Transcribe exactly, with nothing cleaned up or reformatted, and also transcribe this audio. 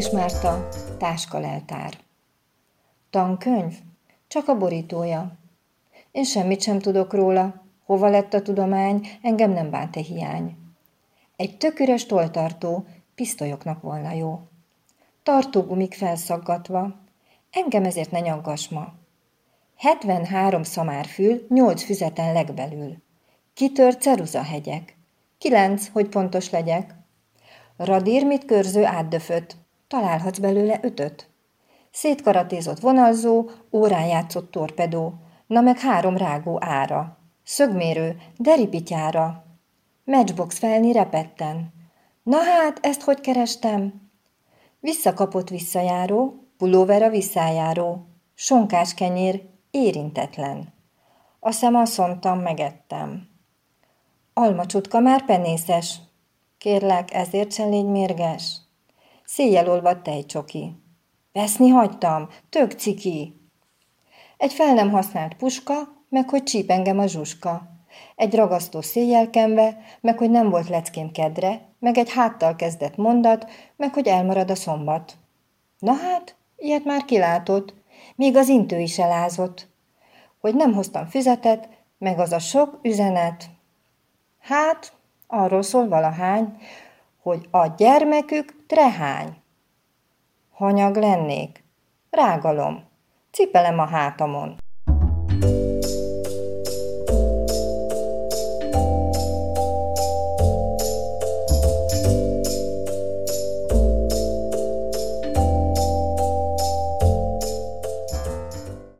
Kés Márta, táskaleltár. Tankönyv? Csak a borítója. Én semmit sem tudok róla. Hova lett a tudomány, engem nem bánt-e hiány. Egy töküres tolltartó, pisztolyoknak volna jó. Tartógumik felszaggatva. Engem ezért ne nyaggass ma. hetvenhárom szamárfül, nyolc füzeten legbelül. Kitört ceruzahegyek. Kilenc, hogy pontos legyek. Radír, mit körző, átdöfött. Találhatsz belőle ötöt. Szétkaratézott vonalzó, órán játszott torpedó, na meg három rágó ára. Szögmérő, deripityára. Matchbox felni repetten. Na hát, ezt hogy kerestem? Visszakapott visszajáró, pulóver a visszájáró. Sonkás kenyér, érintetlen. A szem asszontam, megettem. Almacsutka már penészes. Kérlek, ezért sem légy mérges. Széjjel olvadt tejcsoki. Veszni hagytam, tök ciki. Egy fel nem használt puska, meg hogy csíp engem a zsuska. Egy ragasztó széjjel kenve, meg hogy nem volt leckém kedre, meg egy háttal kezdett mondat, meg hogy elmarad a szombat. Na hát, ilyet már kilátott, még az intő is elázott. Hogy nem hoztam füzetet, meg az a sok üzenet. Hát, arról szól valahány, hogy a gyermekük trehány. Hanyag lennék. Rágalom. Cipelem a hátamon.